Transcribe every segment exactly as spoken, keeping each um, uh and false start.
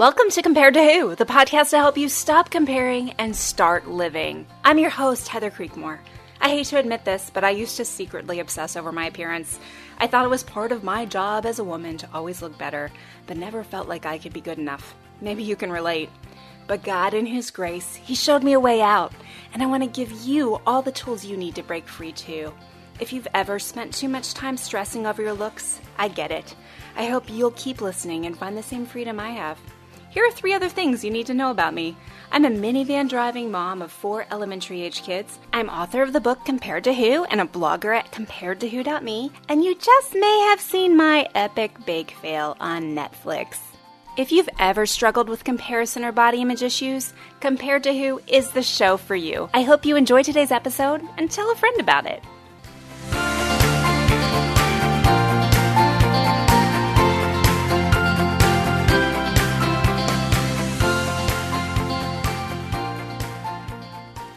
Welcome to Compared to Who, the podcast to help you stop comparing and start living. I'm your host, Heather Creekmore. I hate to admit this, but I used to secretly obsess over my appearance. I thought it was part of my job as a woman to always look better, but never felt like I could be good enough. Maybe you can relate. But God, in His grace, He showed me a way out, and I want to give you all the tools you need to break free too. If you've ever spent too much time stressing over your looks, I get it. I hope you'll keep listening and find the same freedom I have. Here are three other things you need to know about me. I'm a minivan-driving mom of four elementary-age kids. I'm author of the book Compared to Who and a blogger at compared to who dot me. And you just may have seen my epic bake fail on Netflix. If you've ever struggled with comparison or body image issues, Compared to Who is the show for you. I hope you enjoy today's episode and tell a friend about it.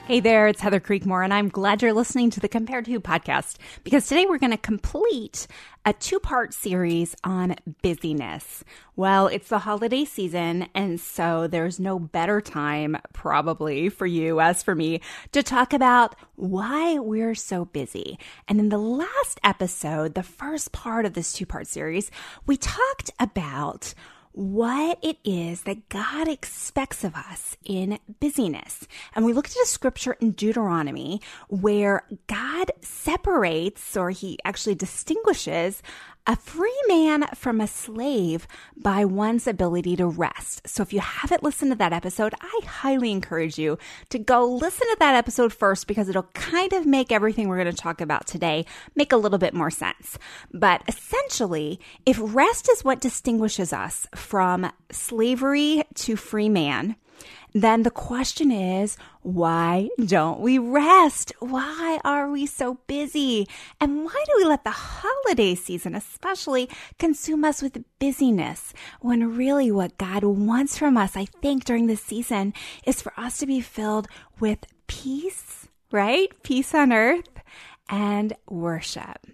Hey there, it's Heather Creekmore, and I'm glad you're listening to the Compared to Who podcast, because today we're going to complete a two-part series on busyness. Well, it's the holiday season, and so there's no better time, probably, for you, as for me, to talk about why we're so busy. And in the last episode, the first part of this two-part series, we talked about what it is that God expects of us in busyness. And we looked at a scripture in Deuteronomy where God separates, or He actually distinguishes, a free man from a slave by one's ability to rest. So if you haven't listened to that episode, I highly encourage you to go listen to that episode first, because it'll kind of make everything we're going to talk about today make a little bit more sense. But essentially, if rest is what distinguishes us from slavery to free man, then the question is, why don't we rest? Why are we so busy? And why do we let the holiday season especially consume us with busyness, when really what God wants from us, I think, during this season is for us to be filled with peace, right? Peace on earth and worship.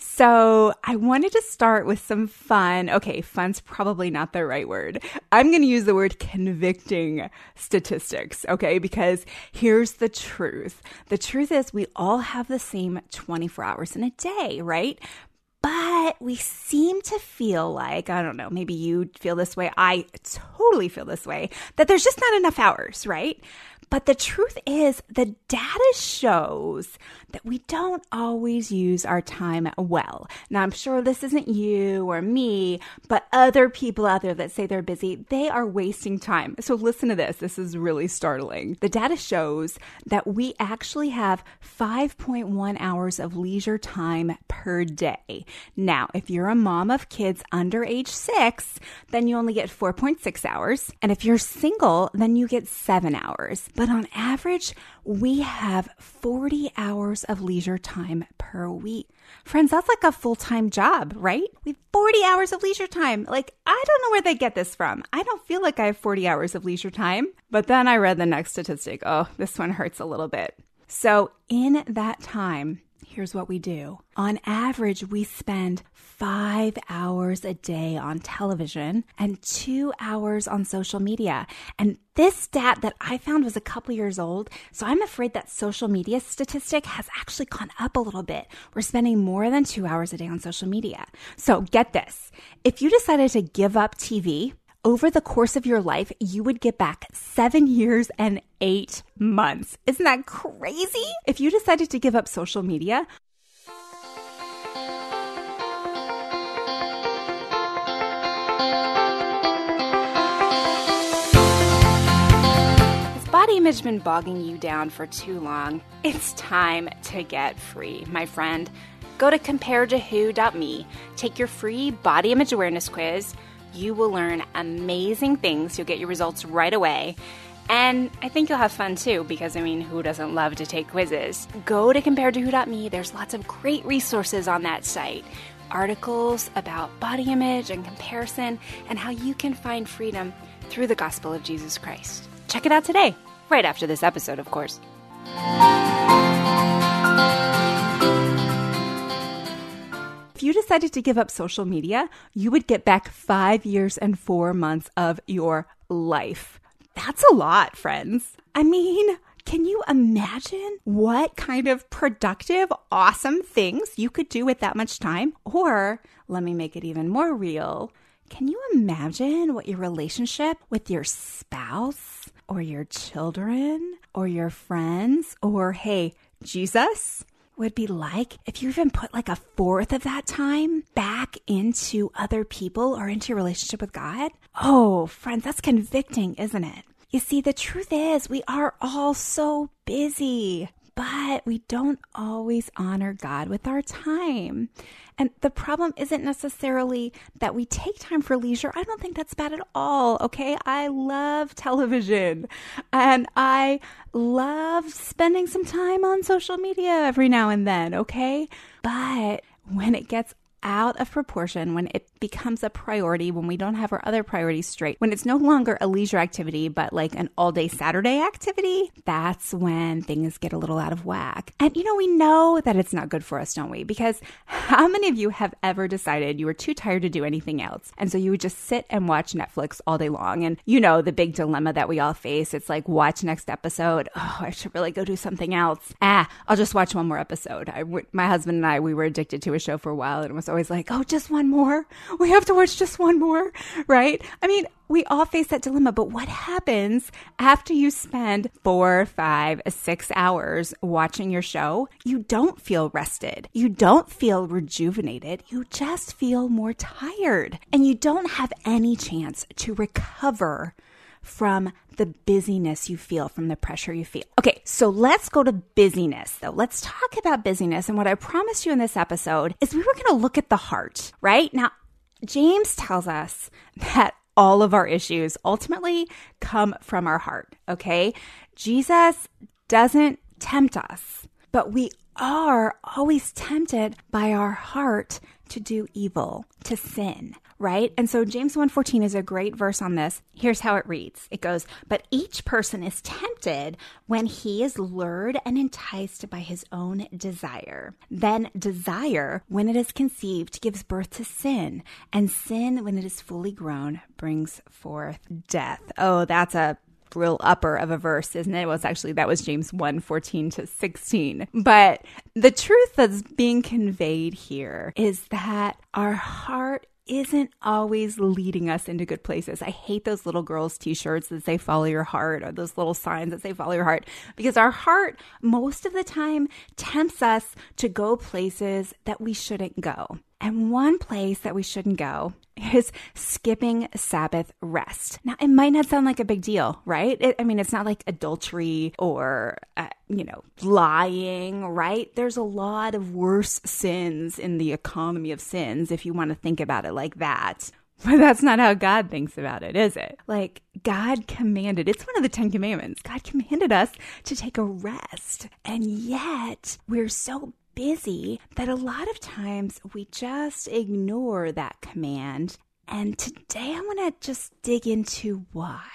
So I wanted to start with some fun. Okay, fun's probably not the right word. I'm going to use the word convicting statistics, okay? Because here's the truth. The truth is we all have the same twenty-four hours in a day, right? But we seem to feel like, I don't know, maybe you feel this way, I totally feel this way, that there's just not enough hours, right? But the truth is, the data shows that we don't always use our time well. Now, I'm sure this isn't you or me, but other people out there that say they're busy, they are wasting time. So listen to this. This is really startling. The data shows that we actually have five point one hours of leisure time per day. Now, if you're a mom of kids under age six, then you only get four point six hours. And if you're single, then you get seven hours. But on average, we have forty hours of leisure time per week. Friends, that's like a full-time job, right? We have forty hours of leisure time. Like, I don't know where they get this from. I don't feel like I have forty hours of leisure time. But then I read the next statistic. Oh, this one hurts a little bit. So in that time, here's what we do. On average, we spend five hours a day on television and two hours on social media. And this stat that I found was a couple years old, so I'm afraid that social media statistic has actually gone up a little bit. We're spending more than two hours a day on social media. So get this. If you decided to give up T V, over the course of your life, you would get back seven years and eight months. Isn't that crazy? If you decided to give up social media, body image has been bogging you down for too long. It's time to get free, my friend. Go to compared to who dot me, take your free body image awareness quiz. You will learn amazing things. You'll get your results right away. And I think you'll have fun too, because I mean, who doesn't love to take quizzes? Go to compared to who dot me. There's lots of great resources on that site. Articles about body image and comparison and how you can find freedom through the gospel of Jesus Christ. Check it out today, right after this episode, of course. If you decided to give up social media, you would get back five years and four months of your life. That's a lot, friends. I mean, can you imagine what kind of productive, awesome things you could do with that much time? Or let me make it even more real. Can you imagine what your relationship with your spouse or your children or your friends or, hey, Jesus would be like if you even put like a fourth of that time back into other people or into your relationship with God? Oh, friends, that's convicting, isn't it? You see, the truth is we are all so busy, but we don't always honor God with our time. And the problem isn't necessarily that we take time for leisure. I don't think that's bad at all, okay? I love television, and I love spending some time on social media every now and then, okay? But when it gets out of proportion, when it becomes a priority, when we don't have our other priorities straight, when it's no longer a leisure activity, but like an all-day Saturday activity, that's when things get a little out of whack. And you know, we know that it's not good for us, don't we? Because how many of you have ever decided you were too tired to do anything else? And so you would just sit and watch Netflix all day long. And you know, the big dilemma that we all face, it's like, watch next episode. Oh, I should really go do something else. Ah, I'll just watch one more episode. I, my husband and I, we were addicted to a show for a while, and it was always like, oh, just one more. We have to watch just one more, right? I mean, we all face that dilemma, but what happens after you spend four, five, six hours watching your show? You don't feel rested. You don't feel rejuvenated. You just feel more tired, and you don't have any chance to recover from the busyness you feel, from the pressure you feel. Okay, so let's go to busyness, though. Let's talk about busyness. And what I promised you in this episode is we were going to look at the heart, right? Now, James tells us that all of our issues ultimately come from our heart, okay? Jesus doesn't tempt us, but we are always tempted by our heart to do evil, to sin, right? And so James one fourteen is a great verse on this. Here's how it reads. It goes, but each person is tempted when he is lured and enticed by his own desire. Then desire, when it is conceived, gives birth to sin. And sin, when it is fully grown, brings forth death. Oh, that's a real upper of a verse, isn't it? Well, it's actually, that was James one fourteen to sixteen. But the truth that's being conveyed here is that our heart isn't always leading us into good places. I hate those little girls' t-shirts that say follow your heart, or those little signs that say follow your heart, because our heart most of the time tempts us to go places that we shouldn't go. And one place that we shouldn't go is skipping Sabbath rest. Now, it might not sound like a big deal, right? It, I mean, it's not like adultery or, uh, you know, lying, right? There's a lot of worse sins in the economy of sins, if you want to think about it like that. But that's not how God thinks about it, is it? Like, God commanded, it's one of the Ten Commandments. God commanded us to take a rest. And yet, we're so busy that a lot of times we just ignore that command. And today I want to just dig into why.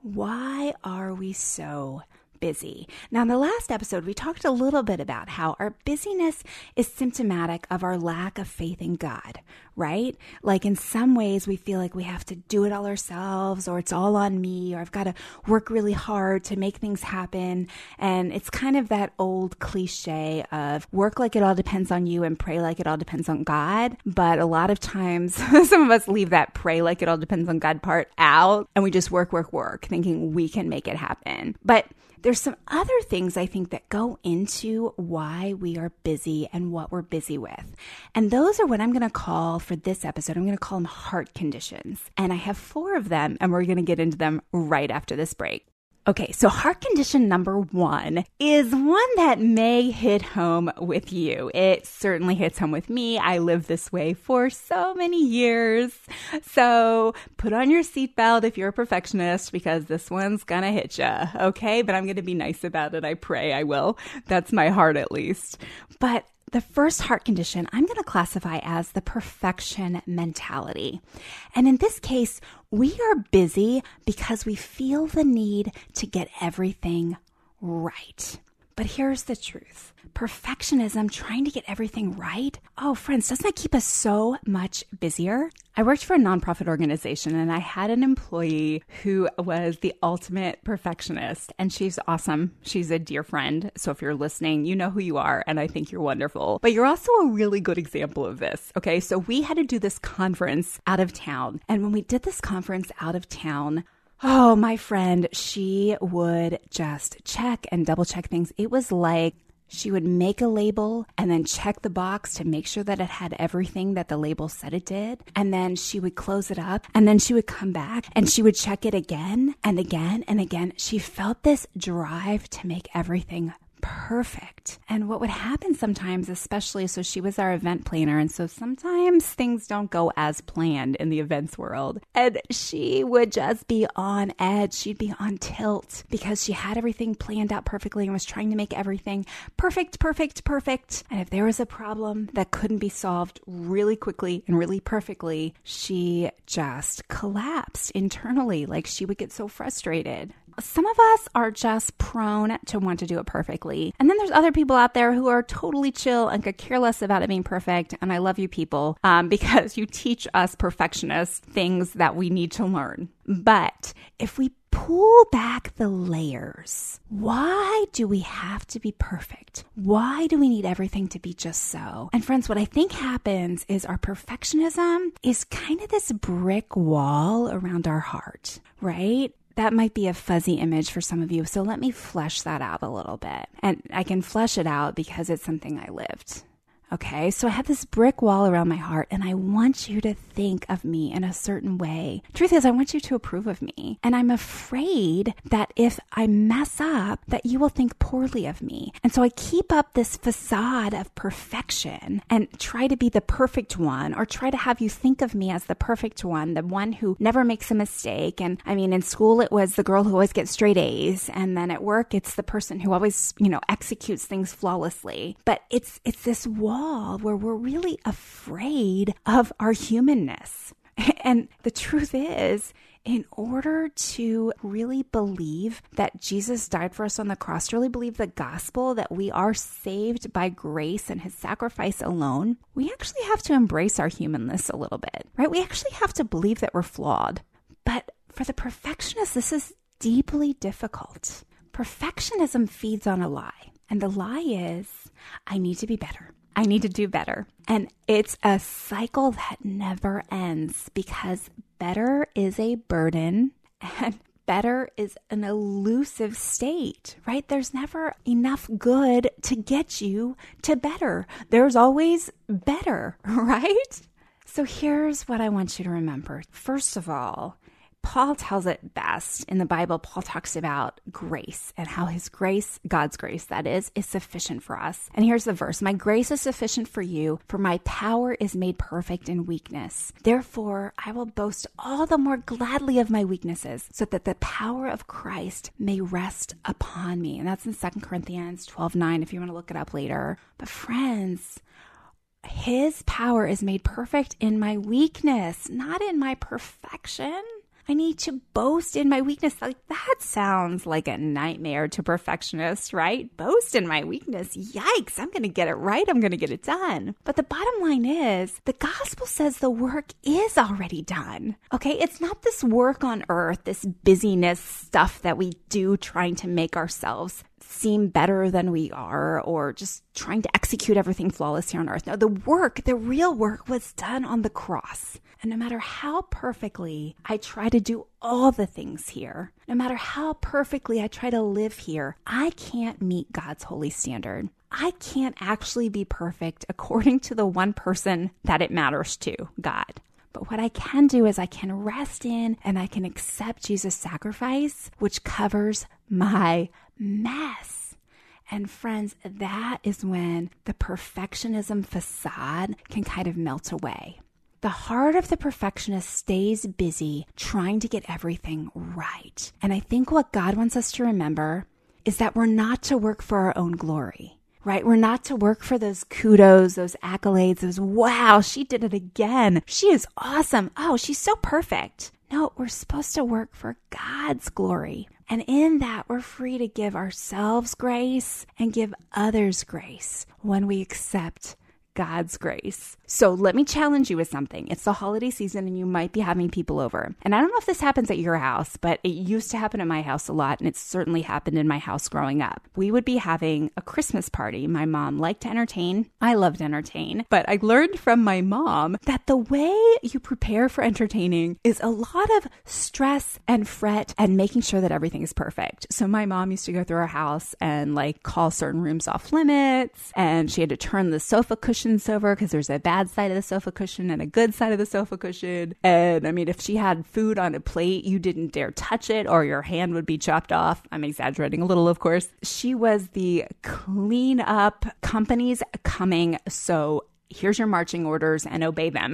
Why are we so busy? Now, in the last episode, we talked a little bit about how our busyness is symptomatic of our lack of faith in God, right? Like, in some ways, we feel like we have to do it all ourselves, or it's all on me, or I've got to work really hard to make things happen. And it's kind of that old cliche of work like it all depends on you and pray like it all depends on God. But a lot of times, some of us leave that pray like it all depends on God part out, and we just work, work, work, thinking we can make it happen. But there's some other things I think that go into why we are busy and what we're busy with. And those are what I'm going to call for this episode. I'm going to call them heart conditions. And I have four of them, and we're going to get into them right after this break. Okay, so heart condition number one is one that may hit home with you. It certainly hits home with me. I lived this way for so many years. So put on your seatbelt if you're a perfectionist, because this one's gonna hit you, okay? But I'm gonna be nice about it. I pray I will. That's my heart, at least. But the first heart condition I'm going to classify as the perfection mentality. And in this case, we are busy because we feel the need to get everything right. But here's the truth. Perfectionism, trying to get everything right. Oh, friends, doesn't that keep us so much busier? I worked for a nonprofit organization and I had an employee who was the ultimate perfectionist, and she's awesome. She's a dear friend. So if you're listening, you know who you are, and I think you're wonderful. But you're also a really good example of this. Okay, so we had to do this conference out of town. And when we did this conference out of town, oh, my friend, she would just check and double check things. It was like she would make a label and then check the box to make sure that it had everything that the label said it did. And then she would close it up, and then she would come back and she would check it again and again and again. She felt this drive to make everything perfect. And what would happen sometimes, especially, so she was our event planner, and so sometimes things don't go as planned in the events world. And she would just be on edge. She'd be on tilt because she had everything planned out perfectly and was trying to make everything perfect, perfect, perfect. And if there was a problem that couldn't be solved really quickly and really perfectly, she just collapsed internally. Like, she would get so frustrated. Some of us are just prone to want to do it perfectly. And then there's other people out there who are totally chill and could care less about it being perfect. And I love you people, um, because you teach us perfectionists things that we need to learn. But if we pull back the layers, why do we have to be perfect? Why do we need everything to be just so? And friends, what I think happens is our perfectionism is kind of this brick wall around our heart, right? That might be a fuzzy image for some of you. So let me flesh that out a little bit. And I can flesh it out because it's something I lived. Okay, so I have this brick wall around my heart, and I want you to think of me in a certain way. Truth is, I want you to approve of me. And I'm afraid that if I mess up, that you will think poorly of me. And so I keep up this facade of perfection and try to be the perfect one, or try to have you think of me as the perfect one, the one who never makes a mistake. And I mean, in school, it was the girl who always gets straight A's. And then at work, it's the person who always, you know, executes things flawlessly. But it's it's this wall where we're really afraid of our humanness. And the truth is, in order to really believe that Jesus died for us on the cross, to really believe the gospel that we are saved by grace and his sacrifice alone, we actually have to embrace our humanness a little bit, right? We actually have to believe that we're flawed. But for the perfectionist, this is deeply difficult. Perfectionism feeds on a lie. And the lie is, I need to be better. I need to do better. And it's a cycle that never ends, because better is a burden and better is an elusive state, right? There's never enough good to get you to better. There's always better, right? So here's what I want you to remember. First of all, Paul tells it best. In the Bible, Paul talks about grace and how his grace, God's grace, that is, is sufficient for us. And here's the verse. My grace is sufficient for you, for my power is made perfect in weakness. Therefore, I will boast all the more gladly of my weaknesses, so that the power of Christ may rest upon me. And that's in Second Corinthians twelve nine, if you want to look it up later. But friends, his power is made perfect in my weakness, not in my perfection. I need to boast in my weakness. Like, that sounds like a nightmare to perfectionists, right? Boast in my weakness. Yikes, I'm going to get it right. I'm going to get it done. But the bottom line is, the gospel says the work is already done. Okay, it's not this work on earth, this busyness stuff that we do trying to make ourselves seem better than we are, or just trying to execute everything flawless here on earth. No, the work, the real work, was done on the cross. And no matter how perfectly I try to do all the things here, no matter how perfectly I try to live here, I can't meet God's holy standard. I can't actually be perfect according to the one person that it matters to, God. But what I can do is I can rest in and I can accept Jesus' sacrifice, which covers my mess. And friends, that is when the perfectionism facade can kind of melt away. The heart of the perfectionist stays busy trying to get everything right. And I think what God wants us to remember is that we're not to work for our own glory. Right? We're not to work for those kudos, those accolades, those, wow, she did it again. She is awesome. Oh, she's so perfect. No, we're supposed to work for God's glory. And in that, we're free to give ourselves grace and give others grace when we accept God's grace. So let me challenge you with something. It's the holiday season and you might be having people over. And I don't know if this happens at your house, but it used to happen at my house a lot, and it certainly happened in my house growing up. We would be having a Christmas party. My mom liked to entertain. I loved to entertain. But I learned from my mom that the way you prepare for entertaining is a lot of stress and fret and making sure that everything is perfect. So my mom used to go through our house and like call certain rooms off limits, and she had to turn the sofa cushion over because there's a bad side of the sofa cushion and a good side of the sofa cushion. And I mean, if she had food on a plate, you didn't dare touch it or your hand would be chopped off. I'm exaggerating a little, of course. She was the clean up, companies coming, so here's your marching orders and obey them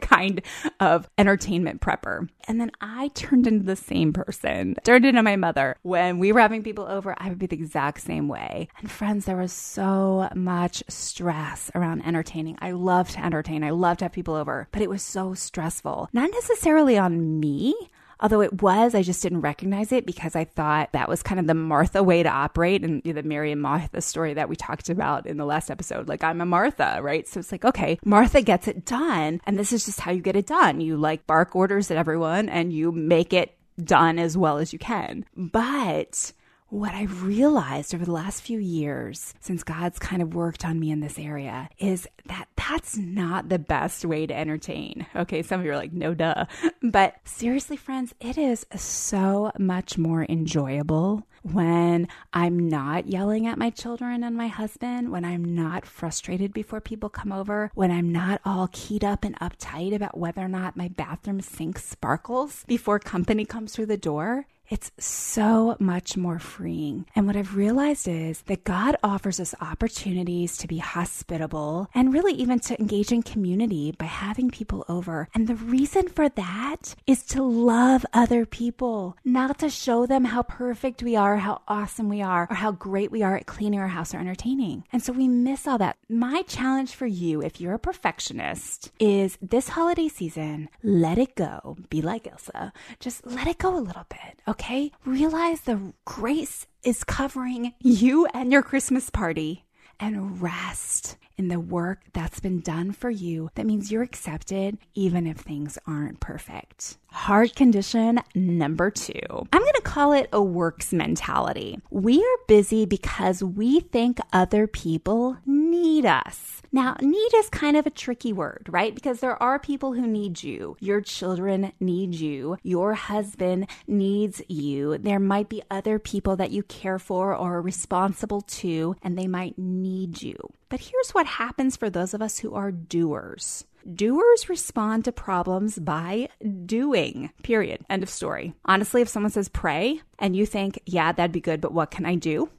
kind of entertainment prepper. And then I turned into the same person, turned into my mother. When we were having people over, I would be the exact same way. And friends, there was so much stress around entertaining. I love to entertain. I love to have people over, but it was so stressful. Not necessarily on me, although it was, I just didn't recognize it because I thought that was kind of the Martha way to operate, and the Mary and Martha story that we talked about in the last episode. Like, I'm a Martha, right? So it's like, okay, Martha gets it done, and this is just how you get it done. You like bark orders at everyone and you make it done as well as you can. But what I realized over the last few years, since God's kind of worked on me in this area, is that that's not the best way to entertain. Okay, some of you are like, no duh. But seriously, friends, it is so much more enjoyable when I'm not yelling at my children and my husband, when I'm not frustrated before people come over, when I'm not all keyed up and uptight about whether or not my bathroom sink sparkles before company comes through the door. It's so much more freeing. And what I've realized is that God offers us opportunities to be hospitable and really even to engage in community by having people over. And the reason for that is to love other people, not to show them how perfect we are, how awesome we are, or how great we are at cleaning our house or entertaining. And so we miss all that. My challenge for you, if you're a perfectionist, is this holiday season, let it go. Be like Elsa. Just let it go a little bit. Okay? Okay, realize the grace is covering you and your Christmas party, and rest in the work that's been done for you. That means you're accepted even if things aren't perfect. Hard condition number two. I'm going to call it a works mentality. We are busy because we think other people need us. Now, need is kind of a tricky word, right? Because there are people who need you. Your children need you. Your husband needs you. There might be other people that you care for or are responsible to, and they might need you. But here's what happens for those of us who are doers. Doers respond to problems by doing, period. End of story. Honestly, if someone says pray and you think, yeah, that'd be good, but what can I do?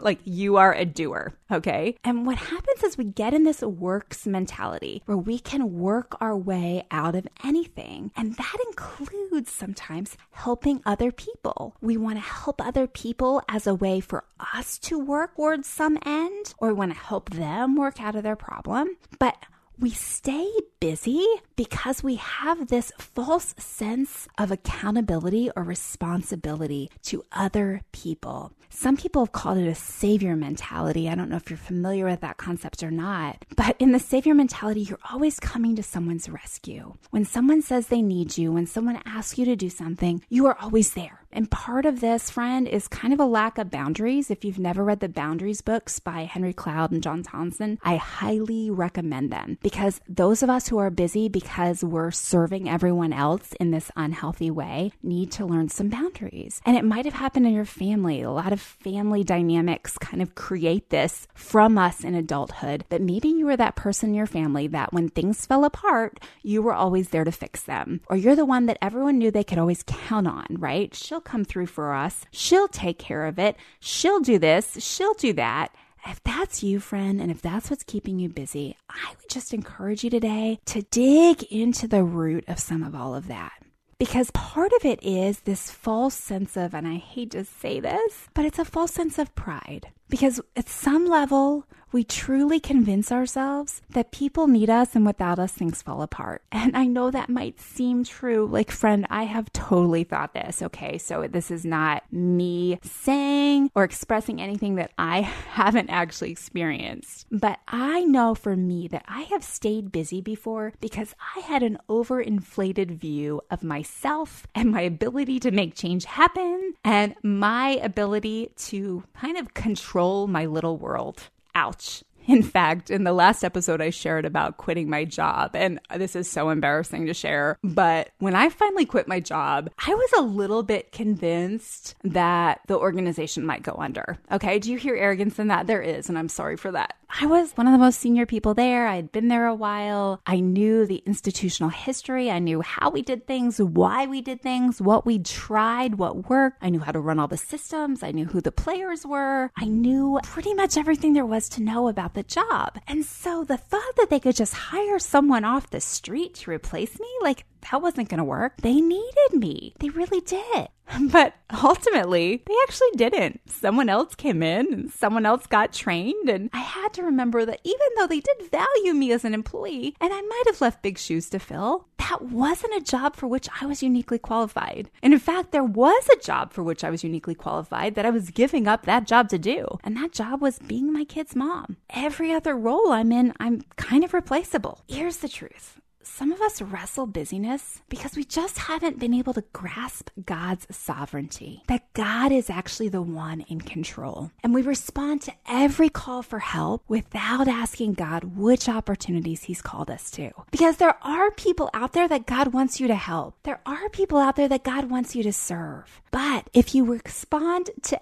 Like, you are a doer, okay? And what happens is we get in this works mentality where we can work our way out of anything. And that includes sometimes helping other people. We want to help other people as a way for us to work towards some end, or we want to help them work out of their problem. But we stay busy because we have this false sense of accountability or responsibility to other people. Some people have called it a savior mentality. I don't know if you're familiar with that concept or not, but in the savior mentality, you're always coming to someone's rescue. When someone says they need you, when someone asks you to do something, you are always there. And part of this, friend, is kind of a lack of boundaries. If you've never read the Boundaries books by Henry Cloud and John Townsend, I highly recommend them, because those of us who are busy because we're serving everyone else in this unhealthy way need to learn some boundaries. And it might have happened in your family. A lot of family dynamics kind of create this from us in adulthood, that maybe you were that person in your family that when things fell apart, you were always there to fix them. Or you're the one that everyone knew they could always count on, right? She'll come through for us. She'll take care of it. She'll do this. She'll do that. If that's you, friend, and if that's what's keeping you busy, I would just encourage you today to dig into the root of some of all of that. Because part of it is this false sense of, and I hate to say this, but it's a false sense of pride. Because at some level, we truly convince ourselves that people need us and without us, things fall apart. And I know that might seem true. Like, friend, I have totally thought this, okay? So this is not me saying or expressing anything that I haven't actually experienced. But I know for me that I have stayed busy before because I had an overinflated view of myself and my ability to make change happen and my ability to kind of control my little world. Ouch. In fact, in the last episode, I shared about quitting my job. And this is so embarrassing to share. But when I finally quit my job, I was a little bit convinced that the organization might go under. Okay, do you hear arrogance in that? There is, and I'm sorry for that. I was one of the most senior people there. I had been there a while. I knew the institutional history. I knew how we did things, why we did things, what we tried, what worked. I knew how to run all the systems. I knew who the players were. I knew pretty much everything there was to know about the job. And so the thought that they could just hire someone off the street to replace me, like, that wasn't going to work. They needed me. They really did. But ultimately, they actually didn't. Someone else came in and someone else got trained. And I had to remember that even though they did value me as an employee, and I might have left big shoes to fill, that wasn't a job for which I was uniquely qualified. And in fact, there was a job for which I was uniquely qualified that I was giving up that job to do. And that job was being my kid's mom. Every other role I'm in, I'm kind of replaceable. Here's the truth. Some of us wrestle busyness because we just haven't been able to grasp God's sovereignty, that God is actually the one in control. And we respond to every call for help without asking God which opportunities he's called us to. Because there are people out there that God wants you to help. There are people out there that God wants you to serve. But if you respond to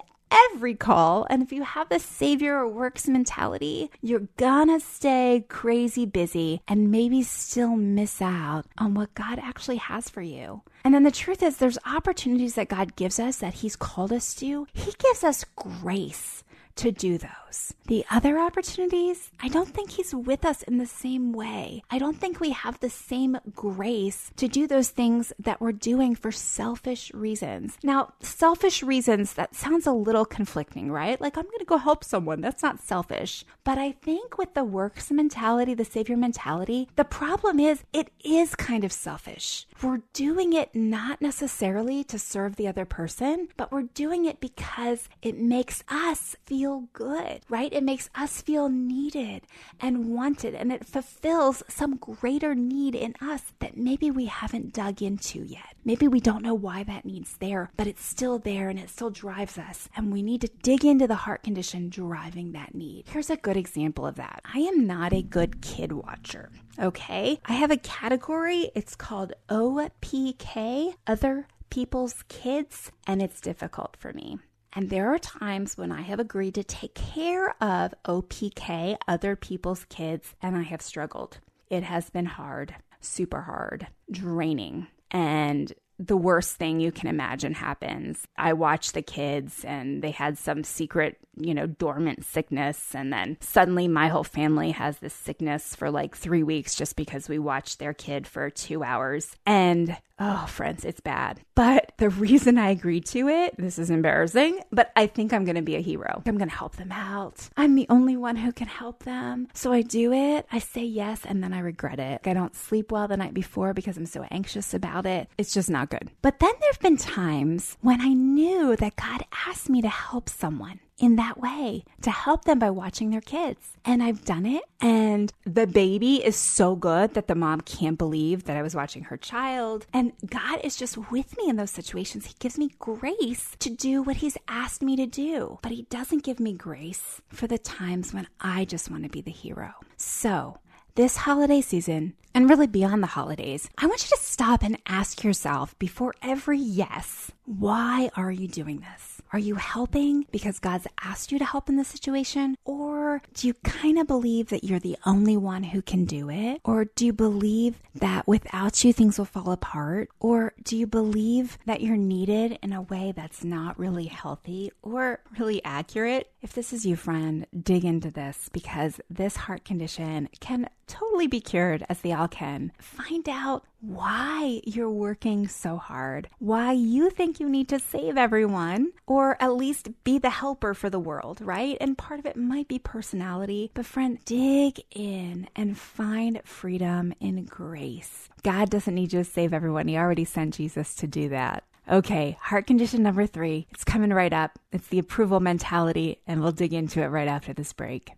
every call, and if you have the savior or works mentality, you're gonna stay crazy busy and maybe still miss out on what God actually has for you. And then the truth is, there's opportunities that God gives us that he's called us to. He gives us grace to do those. The other opportunities, I don't think he's with us in the same way. I don't think we have the same grace to do those things that we're doing for selfish reasons. Now, selfish reasons, that sounds a little conflicting, right? Like, I'm going to go help someone. That's not selfish. But I think with the works mentality, the savior mentality, the problem is it is kind of selfish. We're doing it not necessarily to serve the other person, but we're doing it because it makes us feel Feel good, right? It makes us feel needed and wanted, and it fulfills some greater need in us that maybe we haven't dug into yet. Maybe we don't know why that need's there, but it's still there and it still drives us, and we need to dig into the heart condition driving that need. Here's a good example of that. I am not a good kid watcher, okay? I have a category. It's called O P K, Other People's Kids, and it's difficult for me. And there are times when I have agreed to take care of O P K, other people's kids, and I have struggled. It has been hard, super hard, draining, and the worst thing you can imagine happens. I watched the kids and they had some secret, you know, dormant sickness. And then suddenly my whole family has this sickness for like three weeks just because we watched their kid for two hours. And oh, friends, it's bad. But the reason I agreed to it, this is embarrassing, but I think I'm going to be a hero. I'm going to help them out. I'm the only one who can help them. So I do it. I say yes, and then I regret it. I don't sleep well the night before because I'm so anxious about it. It's just not good. But then there have been times when I knew that God asked me to help someone in that way, to help them by watching their kids. And I've done it. And the baby is so good that the mom can't believe that I was watching her child. And God is just with me in those situations. He gives me grace to do what he's asked me to do. But he doesn't give me grace for the times when I just want to be the hero. So this holiday season, and really beyond the holidays, I want you to stop and ask yourself before every yes, why are you doing this? Are you helping because God's asked you to help in this situation? Or do you kind of believe that you're the only one who can do it? Or do you believe that without you, things will fall apart? Or do you believe that you're needed in a way that's not really healthy or really accurate? If this is you, friend, dig into this because this heart condition can totally be cured, as they all can. Find out why you're working so hard, why you think you need to save everyone, or at least be the helper for the world, right? And part of it might be personality, but friend, dig in and find freedom in grace. God doesn't need you to save everyone. He already sent Jesus to do that. Okay, heart condition number three. It's coming right up. It's the approval mentality, and we'll dig into it right after this break.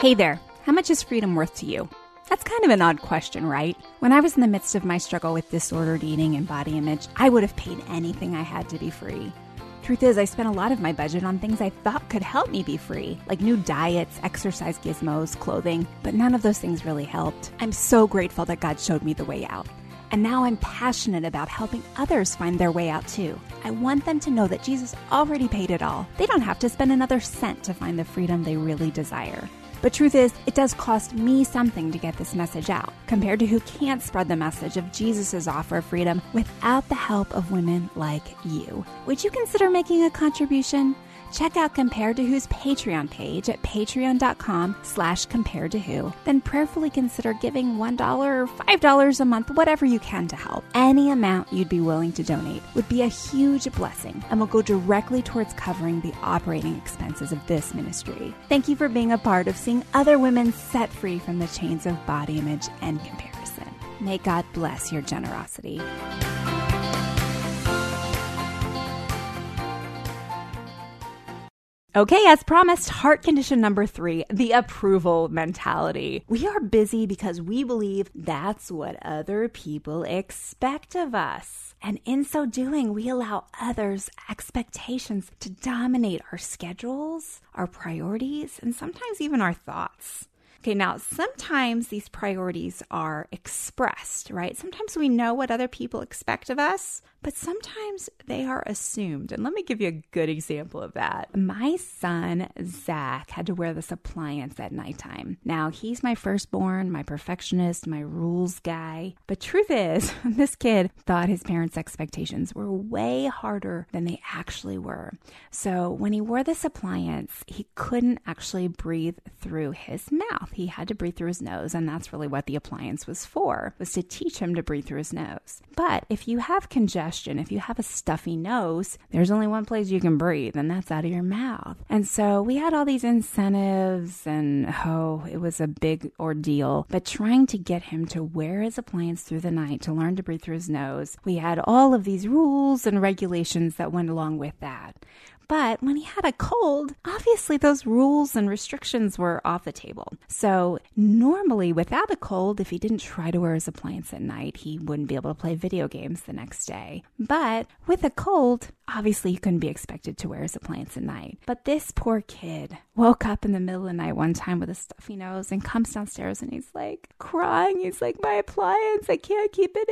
Hey there. How much is freedom worth to you? That's kind of an odd question, right? When I was in the midst of my struggle with disordered eating and body image, I would have paid anything I had to be free. Truth is, I spent a lot of my budget on things I thought could help me be free, like new diets, exercise gizmos, clothing, but none of those things really helped. I'm so grateful that God showed me the way out. And now I'm passionate about helping others find their way out too. I want them to know that Jesus already paid it all. They don't have to spend another cent to find the freedom they really desire. But truth is, it does cost me something to get this message out, compared to who can't spread the message of Jesus' offer of freedom without the help of women like you. Would you consider making a contribution? Check out Compared to Who's Patreon page at patreon.com slash compared to who. Then prayerfully consider giving one dollar or five dollars a month, whatever you can to help. Any amount you'd be willing to donate would be a huge blessing and will go directly towards covering the operating expenses of this ministry. Thank you for being a part of seeing other women set free from the chains of body image and comparison. May God bless your generosity. Okay, as promised, heart condition number three, the approval mentality. We are busy because we believe that's what other people expect of us. And in so doing, we allow others' expectations to dominate our schedules, our priorities, and sometimes even our thoughts. Okay, now sometimes these priorities are expressed, right? Sometimes we know what other people expect of us, but sometimes they are assumed. And let me give you a good example of that. My son, Zach, had to wear this appliance at nighttime. Now, he's my firstborn, my perfectionist, my rules guy. But truth is, this kid thought his parents' expectations were way harder than they actually were. So when he wore this appliance, he couldn't actually breathe through his mouth. He had to breathe through his nose, and that's really what the appliance was for, was to teach him to breathe through his nose. But if you have congestion, if you have a stuffy nose, there's only one place you can breathe, and that's out of your mouth. And so we had all these incentives, and oh, it was a big ordeal. But trying to get him to wear his appliance through the night to learn to breathe through his nose, we had all of these rules and regulations that went along with that. But when he had a cold, obviously those rules and restrictions were off the table. So normally without a cold, if he didn't try to wear his appliance at night, he wouldn't be able to play video games the next day. But with a cold, obviously he couldn't be expected to wear his appliance at night. But this poor kid woke up in the middle of the night one time with a stuffy nose and comes downstairs and he's like crying. He's like, my appliance, I can't keep it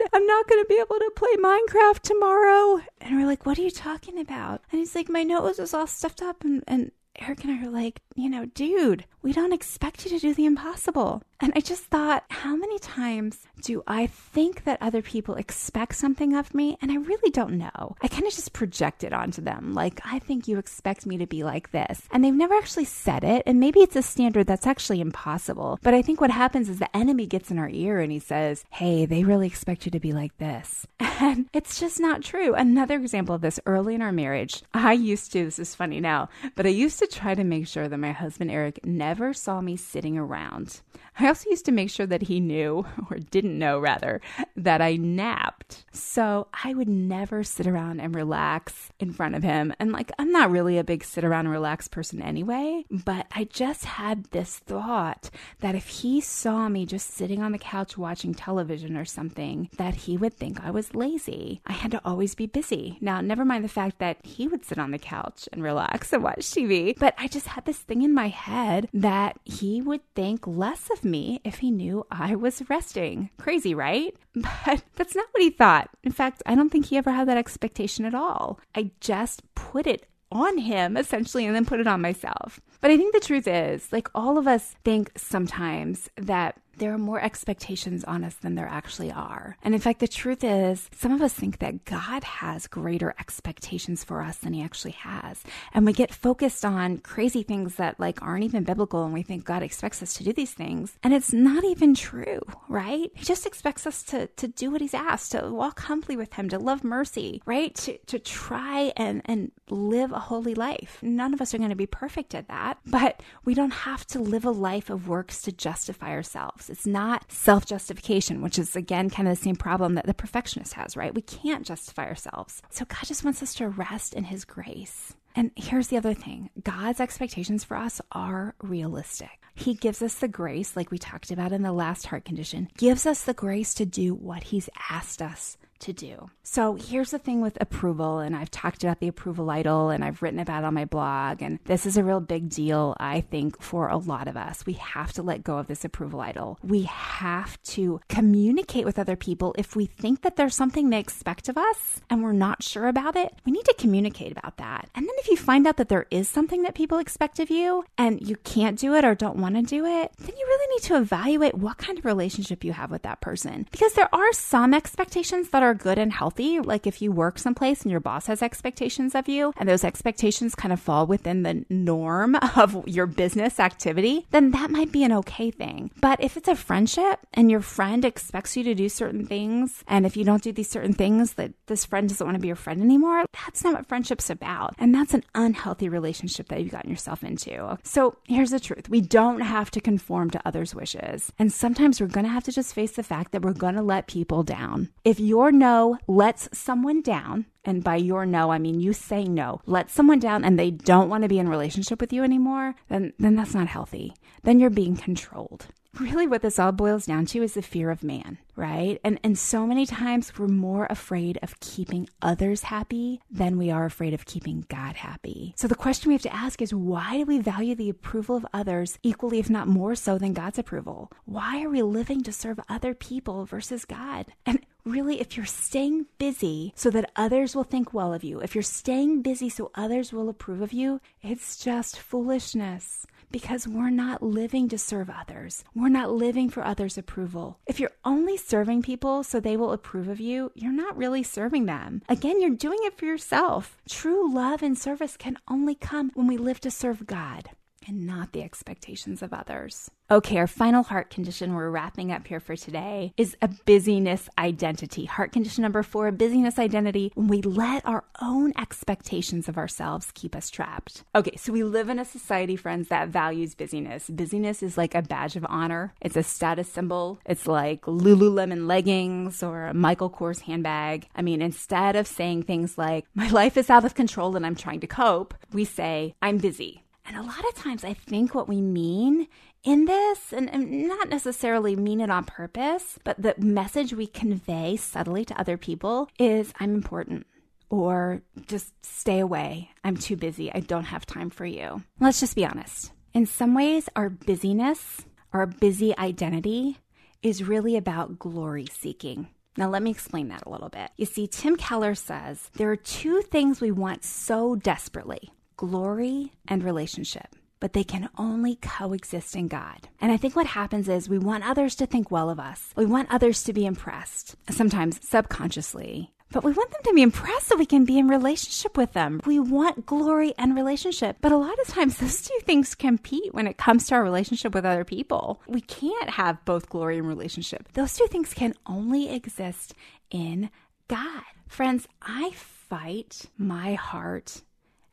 in. I'm not going to be able to play Minecraft tomorrow. And we're like, what are you talking about? And he's like, my nose was all stuffed up, and, and Eric and I were like, you know, dude, we don't expect you to do the impossible. And I just thought, how many times do I think that other people expect something of me? And I really don't know. I kind of just project it onto them. Like, I think you expect me to be like this. And they've never actually said it. And maybe it's a standard that's actually impossible. But I think what happens is the enemy gets in our ear and he says, hey, they really expect you to be like this. And it's just not true. Another example of this, early in our marriage, I used to, this is funny now, but I used to try to make sure that my husband, Eric, never saw me sitting around. I also used to make sure that he knew, or didn't know rather, that I napped. So I would never sit around and relax in front of him. And like, I'm not really a big sit around and relax person anyway, but I just had this thought that if he saw me just sitting on the couch watching television or something, that he would think I was lazy. I had to always be busy. Now, never mind the fact that he would sit on the couch and relax and watch T V, but I just had this thing in my head that he would think less of me if he knew I was resting. Crazy, right? But that's not what he thought. In fact, I don't think he ever had that expectation at all. I just put it on him essentially and then put it on myself. But I think the truth is, like, all of us think sometimes that there are more expectations on us than there actually are. And in fact, the truth is, some of us think that God has greater expectations for us than he actually has. And we get focused on crazy things that like aren't even biblical, and we think God expects us to do these things. And it's not even true, right? He just expects us to, to do what he's asked, to walk humbly with him, to love mercy, right? To, to try and, and live a holy life. None of us are going to be perfect at that, but we don't have to live a life of works to justify ourselves. It's not self-justification, which is, again, kind of the same problem that the perfectionist has, right? We can't justify ourselves. So God just wants us to rest in his grace. And here's the other thing. God's expectations for us are realistic. He gives us the grace, like we talked about in the last heart condition, gives us the grace to do what he's asked us to do. So here's the thing with approval, and I've talked about the approval idol, and I've written about it on my blog, and this is a real big deal, I think, for a lot of us. We have to let go of this approval idol. We have to communicate with other people. If we think that there's something they expect of us and we're not sure about it, we need to communicate about that. And then if you find out that there is something that people expect of you and you can't do it or don't want to do it, then you really need to evaluate what kind of relationship you have with that person. Because there are some expectations that are good and healthy. Like if you work someplace and your boss has expectations of you, and those expectations kind of fall within the norm of your business activity, then that might be an okay thing. But if it's a friendship and your friend expects you to do certain things, and if you don't do these certain things, that this friend doesn't want to be your friend anymore, that's not what friendship's about. And that's an unhealthy relationship that you've gotten yourself into. So here's the truth. We don't have to conform to others' wishes. And sometimes we're going to have to just face the fact that we're going to let people down. If you're no lets someone down, and by your no, I mean you say no, let someone down and they don't want to be in relationship with you anymore, then, then that's not healthy. Then you're being controlled. Really what this all boils down to is the fear of man, right? And and so many times we're more afraid of keeping others happy than we are afraid of keeping God happy. So the question we have to ask is, why do we value the approval of others equally, if not more so, than God's approval? Why are we living to serve other people versus God? And really, if you're staying busy so that others will think well of you, if you're staying busy so others will approve of you, it's just foolishness. Because we're not living to serve others. We're not living for others' approval. If you're only serving people so they will approve of you, you're not really serving them. Again, you're doing it for yourself. True love and service can only come when we live to serve God and not the expectations of others. Okay, our final heart condition we're wrapping up here for today is a busyness identity. Heart condition number four, busyness identity. When we let our own expectations of ourselves keep us trapped. Okay, so we live in a society, friends, that values busyness. Busyness is like a badge of honor. It's a status symbol. It's like Lululemon leggings or a Michael Kors handbag. I mean, instead of saying things like, my life is out of control and I'm trying to cope, we say, I'm busy. And a lot of times I think what we mean in this, and, and not necessarily mean it on purpose, but the message we convey subtly to other people is, I'm important, or just stay away. I'm too busy. I don't have time for you. Let's just be honest. In some ways, our busyness, our busy identity is really about glory seeking. Now, let me explain that a little bit. You see, Tim Keller says, there are two things we want so desperately. Glory and relationship, but they can only coexist in God. And I think what happens is we want others to think well of us. We want others to be impressed, sometimes subconsciously, but we want them to be impressed so we can be in relationship with them. We want glory and relationship, but a lot of times those two things compete when it comes to our relationship with other people. We can't have both glory and relationship. Those two things can only exist in God. Friends, I fight my heart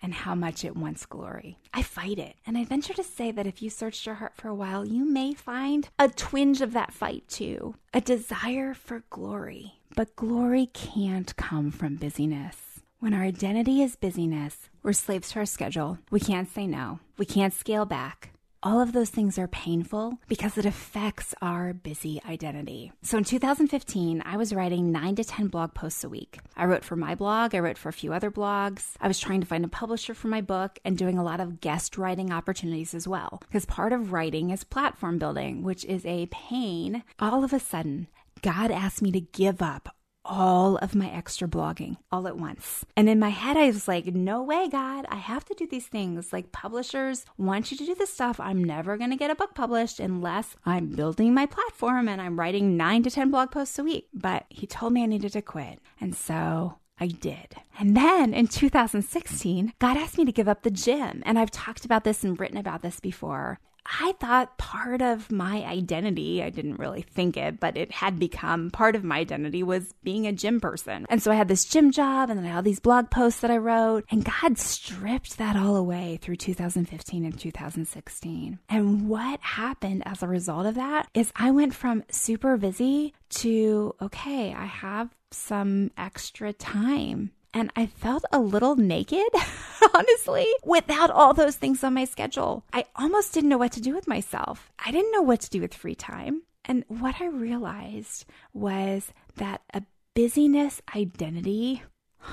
and how much it wants glory. I fight it. And I venture to say that if you searched your heart for a while, you may find a twinge of that fight too, a desire for glory. But glory can't come from busyness. When our identity is busyness, we're slaves to our schedule. We can't say no. We can't scale back. All of those things are painful because it affects our busy identity. So in two thousand fifteen, I was writing nine to ten blog posts a week. I wrote for my blog. I wrote for a few other blogs. I was trying to find a publisher for my book and doing a lot of guest writing opportunities as well. Because part of writing is platform building, which is a pain. All of a sudden, God asked me to give up all of my extra blogging all at once. And in my head, I was like, no way, God, I have to do these things. Like, publishers want you to do this stuff. I'm never going to get a book published unless I'm building my platform and I'm writing nine to ten blog posts a week. But he told me I needed to quit. And so I did. And then in two thousand sixteen, God asked me to give up the gym. And I've talked about this and written about this before. I thought part of my identity, I didn't really think it, but it had become part of my identity, was being a gym person. And so I had this gym job, and then I had all these blog posts that I wrote, and God stripped that all away through two thousand fifteen and two thousand sixteen. And what happened as a result of that is I went from super busy to, okay, I have some extra time. And I felt a little naked, honestly, without all those things on my schedule. I almost didn't know what to do with myself. I didn't know what to do with free time. And what I realized was that a busyness identity,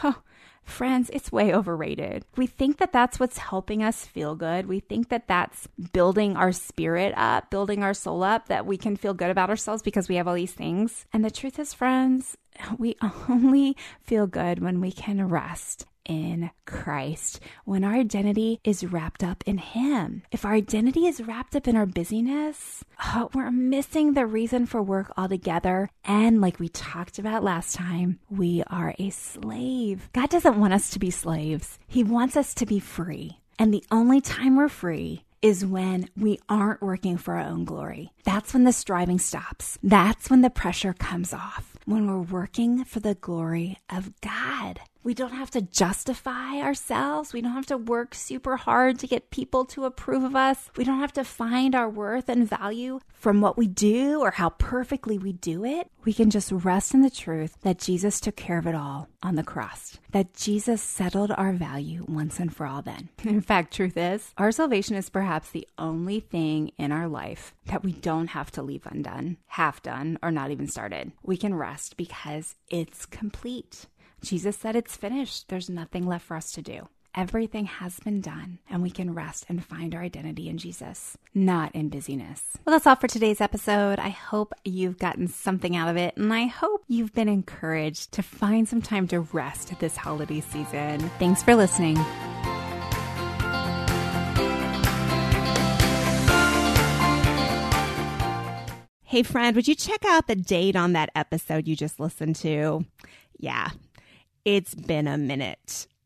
oh, friends, it's way overrated. We think that that's what's helping us feel good. We think that that's building our spirit up, building our soul up, that we can feel good about ourselves because we have all these things. And the truth is, friends, we only feel good when we can rest in Christ, when our identity is wrapped up in Him. If our identity is wrapped up in our busyness, oh, we're missing the reason for work altogether. And like we talked about last time, we are a slave. God doesn't want us to be slaves. He wants us to be free. And the only time we're free is when we aren't working for our own glory. That's when the striving stops. That's when the pressure comes off. When we're working for the glory of God, we don't have to justify ourselves. We don't have to work super hard to get people to approve of us. We don't have to find our worth and value from what we do or how perfectly we do it. We can just rest in the truth that Jesus took care of it all on the cross, that Jesus settled our value once and for all then. In fact, truth is, our salvation is perhaps the only thing in our life that we don't have to leave undone, half done, or not even started. We can rest because it's complete. Jesus said it's finished. There's nothing left for us to do. Everything has been done, and we can rest and find our identity in Jesus, not in busyness. Well, that's all for today's episode. I hope you've gotten something out of it, and I hope you've been encouraged to find some time to rest this holiday season. Thanks for listening. Hey, friend, would you check out the date on that episode you just listened to? Yeah, it's been a minute.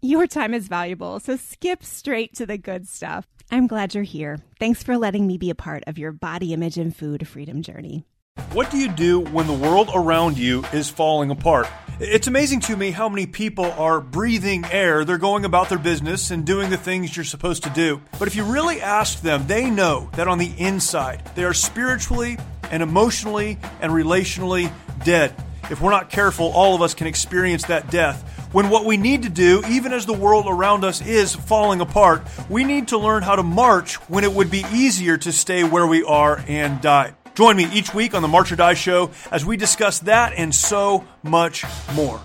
Your time is valuable, so skip straight to the good stuff. I'm glad you're here. Thanks for letting me be a part of your body image and food freedom journey. What do you do when the world around you is falling apart? It's amazing to me how many people are breathing air. They're going about their business and doing the things you're supposed to do. But if you really ask them, they know that on the inside, they are spiritually and emotionally and relationally dead. If we're not careful, all of us can experience that death. When what we need to do, even as the world around us is falling apart, we need to learn how to march when it would be easier to stay where we are and die. Join me each week on the March or Die Show as we discuss that and so much more.